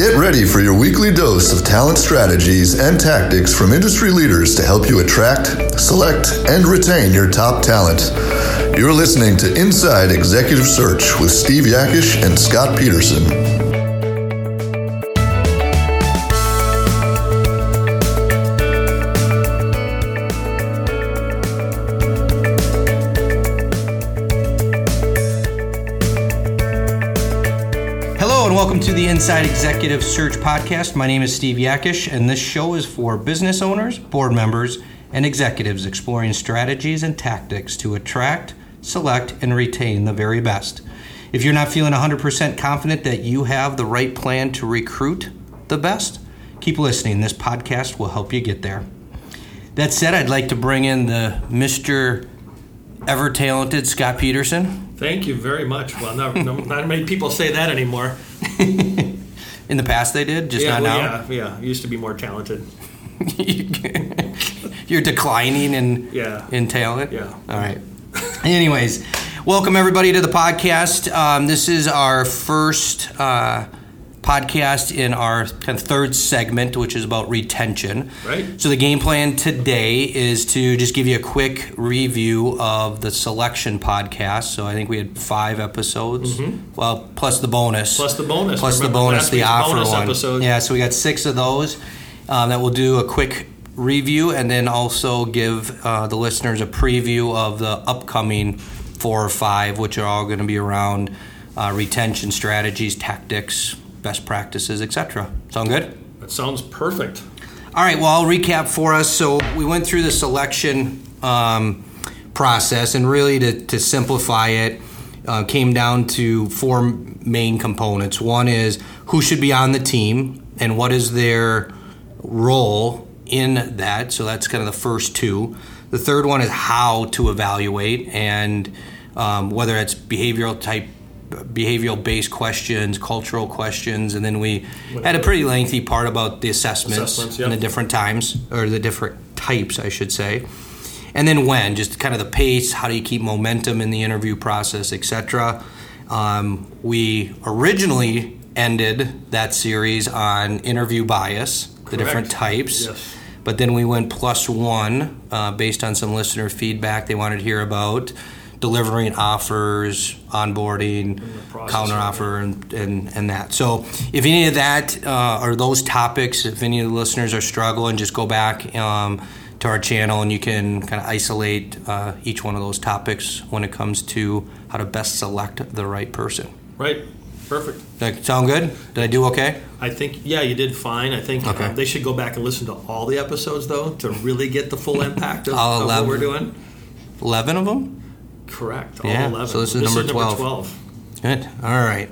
Get ready for your weekly dose of talent strategies and tactics from industry leaders to help you attract, select, and retain your top talent. You're listening to Inside Executive Search with Steve Yakish and Scott Peterson. Welcome to the Inside Executive Search Podcast. My name is Steve Yakish, and this show is for business owners, board members, and executives exploring strategies and tactics to attract, select, and retain the very best. If you're not feeling 100% confident that you have the right plan to recruit the best, keep listening. This podcast will help you get there. That said, I'd like to bring in the Mr. Ever-talented Scott Peterson. Thank you very much. Well, not many people say that anymore. In the past they did, just not now? Yeah. Used to be more talented. You're declining in talent? Yeah. All right. Anyways, welcome everybody to the podcast. This is our first podcast in our kind of third segment, which is about retention. Right. So the game plan today is to just give you a quick review of the selection podcast. So I think we had 5 episodes. Mm-hmm. Well, plus the bonus. The offer one. Episode. Yeah, so we got 6 of those that we'll do a quick review and then also give the listeners a preview of the upcoming 4 or 5, which are all going to be around retention strategies, tactics, best practices, etc. Sound good? That sounds perfect. All right, well, I'll recap for us. So we went through the selection process, and really to simplify it, came down to 4 main components. One is who should be on the team and what is their role in that. So that's kind of the first 2. The third one is how to evaluate, and whether it's behavioral-based questions, cultural questions, and then we had a pretty lengthy part about the assessments and the different times, or the different types, I should say. And then when, just kind of the pace, how do you keep momentum in the interview process, etc. We originally ended that series on interview bias, the different types, yes. But then we went +1 based on some listener feedback they wanted to hear about delivering offers, onboarding, counteroffer, and that. So if any of that or those topics, if any of the listeners are struggling, just go back to our channel and you can kind of isolate each one of those topics when it comes to how to best select the right person. Right. Perfect. Did that sound good? Did I do okay? I think, yeah, you did fine. I think they should go back and listen to all the episodes, though, to really get the full impact of what we're doing. 11 of them? Correct. All 11. So this is number 12. Good. All right.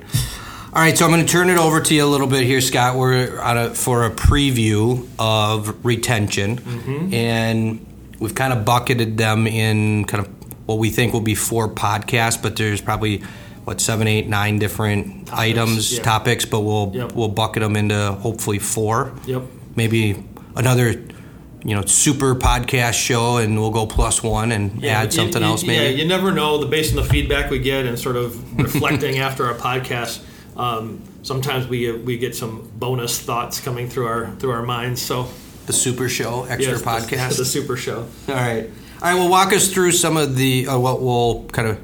So I'm going to turn it over to you a little bit here, Scott. We're on for a preview of retention, mm-hmm. and we've kind of bucketed them in kind of what we think will be 4 podcasts, but there's probably 7, 8, 9 different topics. But we'll bucket them into hopefully 4. Yep. Maybe another. Super podcast show, and we'll go +1 and add something else maybe. Yeah, you never know. Based on the feedback we get and sort of reflecting after our podcast, sometimes we get some bonus thoughts coming through our minds. So the super show, podcast. The super show. All right. Well, walk us through some of the what we'll kind of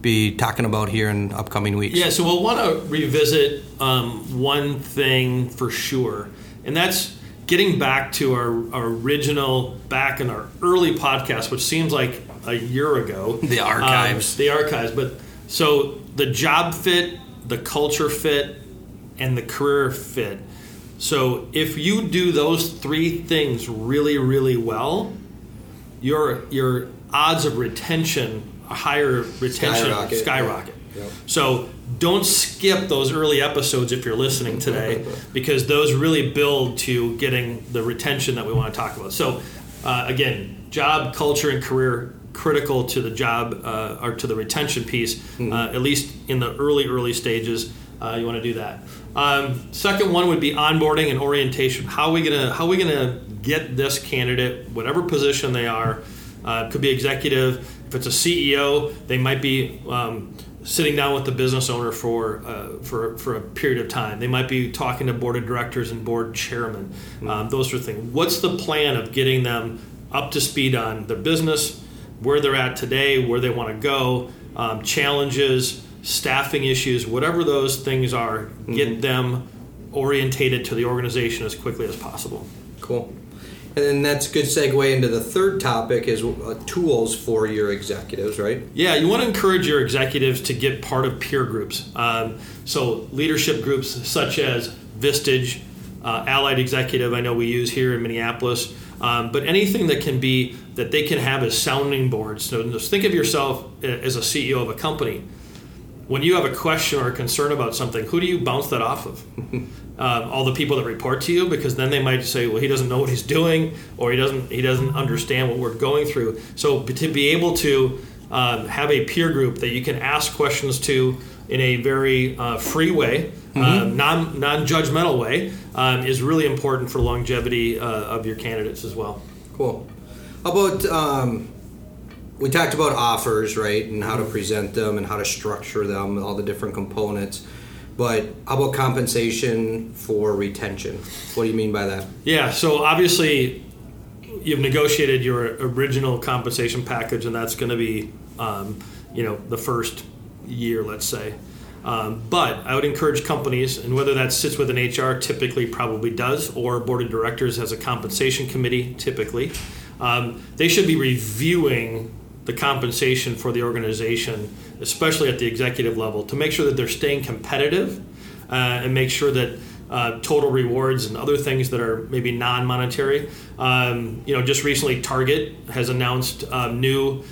be talking about here in upcoming weeks. Yeah, so we'll want to revisit one thing for sure, and that's getting back to our original, back in our early podcast, which seems like a year ago. The archives. But so the job fit, the culture fit, and the career fit. So if you do those 3 things really, really well, your odds of higher retention skyrocket. Yep. So don't skip those early episodes if you're listening today, because those really build to getting the retention that we want to talk about. So, again, job, culture, and career critical to the job or to the retention piece, mm-hmm. At least in the early stages. You want to do that. Second one would be onboarding and orientation. How are we gonna get this candidate, whatever position they are, could be executive. If it's a CEO, they might be sitting down with the business owner for a period of time. They might be talking to board of directors and board chairmen, those sort of things. What's the plan of getting them up to speed on their business, where they're at today, where they want to go, challenges, staffing issues, whatever those things are, get them orientated to the organization as quickly as possible. Cool. And then that's a good segue into the third topic is tools for your executives, right? Yeah, you want to encourage your executives to get part of peer groups. So leadership groups such as Vistage, Allied Executive, I know we use here in Minneapolis, but anything that they can have as sounding boards. So just think of yourself as a CEO of a company. When you have a question or a concern about something, who do you bounce that off of? All the people that report to you, because then they might say, well, he doesn't know what he's doing, or he doesn't understand what we're going through. So to be able to have a peer group that you can ask questions to in a very free way, non-judgmental way, is really important for longevity of your candidates as well. Cool. How about... we talked about offers, right, and how to present them and how to structure them and all the different components. But how about compensation for retention? What do you mean by that? Yeah, so obviously you've negotiated your original compensation package, and that's going to be, the first year, let's say. But I would encourage companies, and whether that sits within HR, typically probably does, or board of directors has a compensation committee, typically, they should be reviewing the compensation for the organization, especially at the executive level, to make sure that they're staying competitive and make sure that total rewards and other things that are maybe non-monetary. Just recently Target has announced new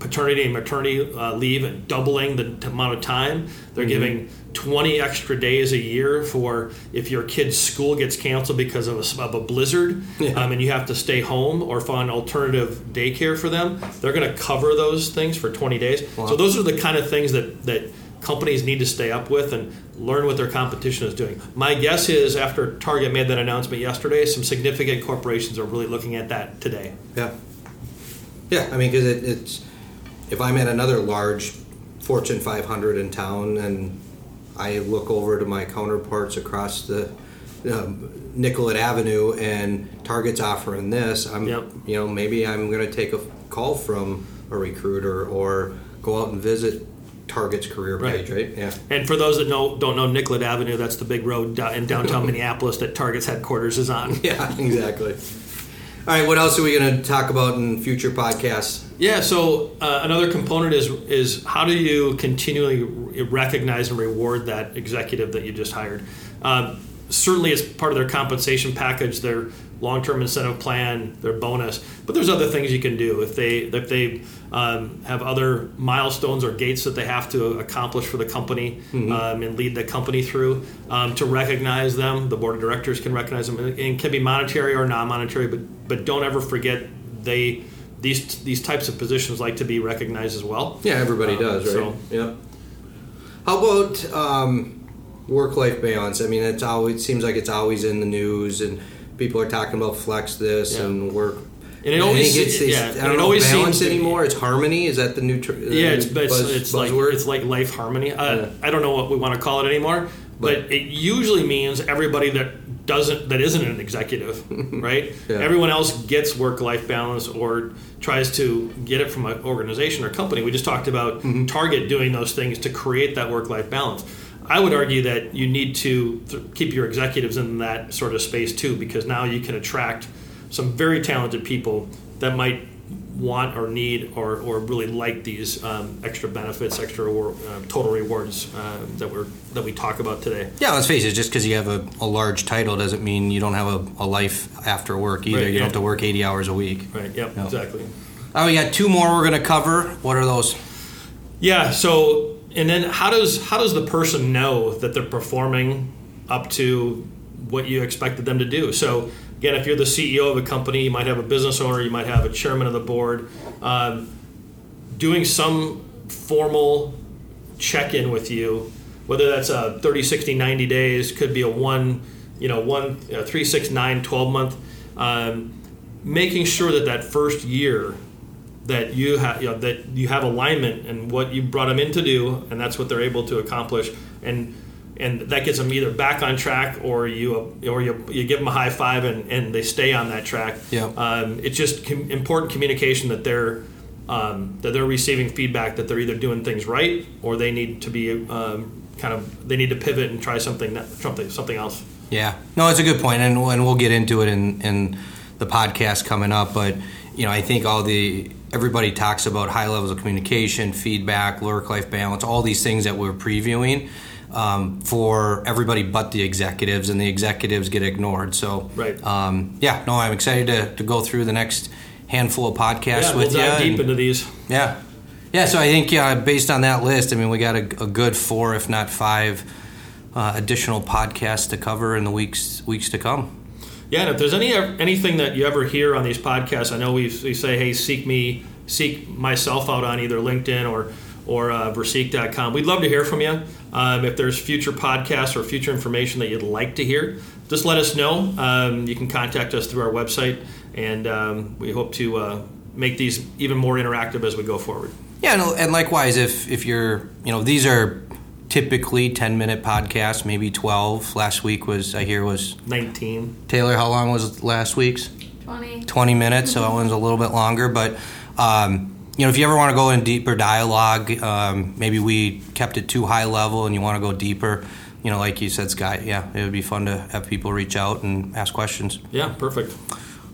paternity and maternity leave and doubling the amount of time. They're giving 20 extra days a year for if your kid's school gets canceled because of a blizzard and you have to stay home or find alternative daycare for them. They're going to cover those things for 20 days. Wow. So those are the kind of things that companies need to stay up with and learn what their competition is doing. My guess is after Target made that announcement yesterday, some significant corporations are really looking at that today. Yeah. Yeah, I mean, because it's if I'm at another large Fortune 500 in town and I look over to my counterparts across the Nicollet Avenue, and Target's offering this. Maybe I'm going to take a call from a recruiter or go out and visit Target's career page, right? Yeah. And for those that don't know Nicollet Avenue, that's the big road in downtown Minneapolis that Target's headquarters is on. Yeah, exactly. All right, what else are we going to talk about in future podcasts? Yeah, so another component is how do you continually recognize and reward that executive that you just hired? Certainly as part of their compensation package, their long-term incentive plan, their bonus, but there's other things you can do. If they have other milestones or gates that they have to accomplish for the company and lead the company through, to recognize them, the board of directors can recognize them, and can be monetary or non-monetary, but don't ever forget these types of positions like to be recognized as well. Yeah, everybody does, right? So, yeah. How about work-life balance? I mean, it seems like it's always in the news, and people are talking about flex this and work. And it always gets these. Yeah, I don't know balance anymore. It's harmony. Is that the new term? Yeah, it's like life harmony. I don't know what we want to call it anymore, but it usually means everybody that isn't an executive, right? Yeah. Everyone else gets work-life balance or tries to get it from an organization or company. We just talked about Target doing those things to create that work-life balance. I would argue that you need to keep your executives in that sort of space too, because now you can attract some very talented people that might want or need or really like these extra benefits, extra total rewards that we talk about today. Yeah, let's face it, just because you have a large title doesn't mean you don't have a life after work either. Right, you don't have to work 80 hours a week. Right, yep, exactly. All right, we got two more we're going to cover. What are those? Yeah, so, and then how does the person know that they're performing up to what you expected them to do? So, again, if you're the CEO of a company, you might have a business owner, you might have a chairman of the board, doing some formal check-in with you, whether that's a 30, 60, 90 days, could be a 3, 6, 9, 12 month, making sure that first year that you have alignment in what you brought them in to do, and that's what they're able to accomplish, and that gets them either back on track, or you give them a high five and they stay on that track. Yeah. It's just important communication that they're receiving feedback that they're either doing things right or they need to be they need to pivot and try something else. Yeah. No, it's a good point, and we'll get into it in the podcast coming up. But I think everybody talks about high levels of communication, feedback, work-life balance, all these things that we're previewing for everybody but the executives, and the executives get ignored. So, right. I'm excited to go through the next handful of podcasts with you. Yeah, we'll dive deep into these. Yeah. Yeah, so I think based on that list, we got a good 4, if not 5, additional podcasts to cover in the weeks to come. Yeah, and if there's anything that you ever hear on these podcasts, I know we say, hey, seek myself out on either LinkedIn or verseek.com. We'd love to hear from you. If there's future podcasts or future information that you'd like to hear, just let us know. You can contact us through our website, and we hope to make these even more interactive as we go forward. Yeah, and likewise, if you're, these are typically 10-minute podcasts, maybe 12. Last week was 19. Taylor, how long was last week's? 20 minutes, so that one's a little bit longer. But, if you ever want to go in deeper dialogue, maybe we kept it too high level and you want to go deeper, like you said, Scott, yeah, it would be fun to have people reach out and ask questions. Yeah, perfect.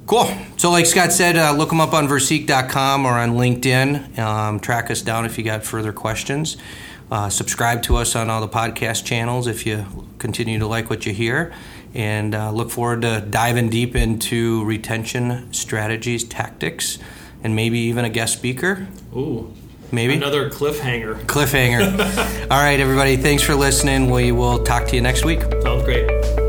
Cool. So like Scott said, look them up on verseek.com or on LinkedIn. Track us down if you got further questions. Subscribe to us on all the podcast channels if you continue to like what you hear. And look forward to diving deep into retention strategies, tactics, and maybe even a guest speaker. Ooh. Maybe. Another cliffhanger. All right, everybody. Thanks for listening. We will talk to you next week. Sounds great.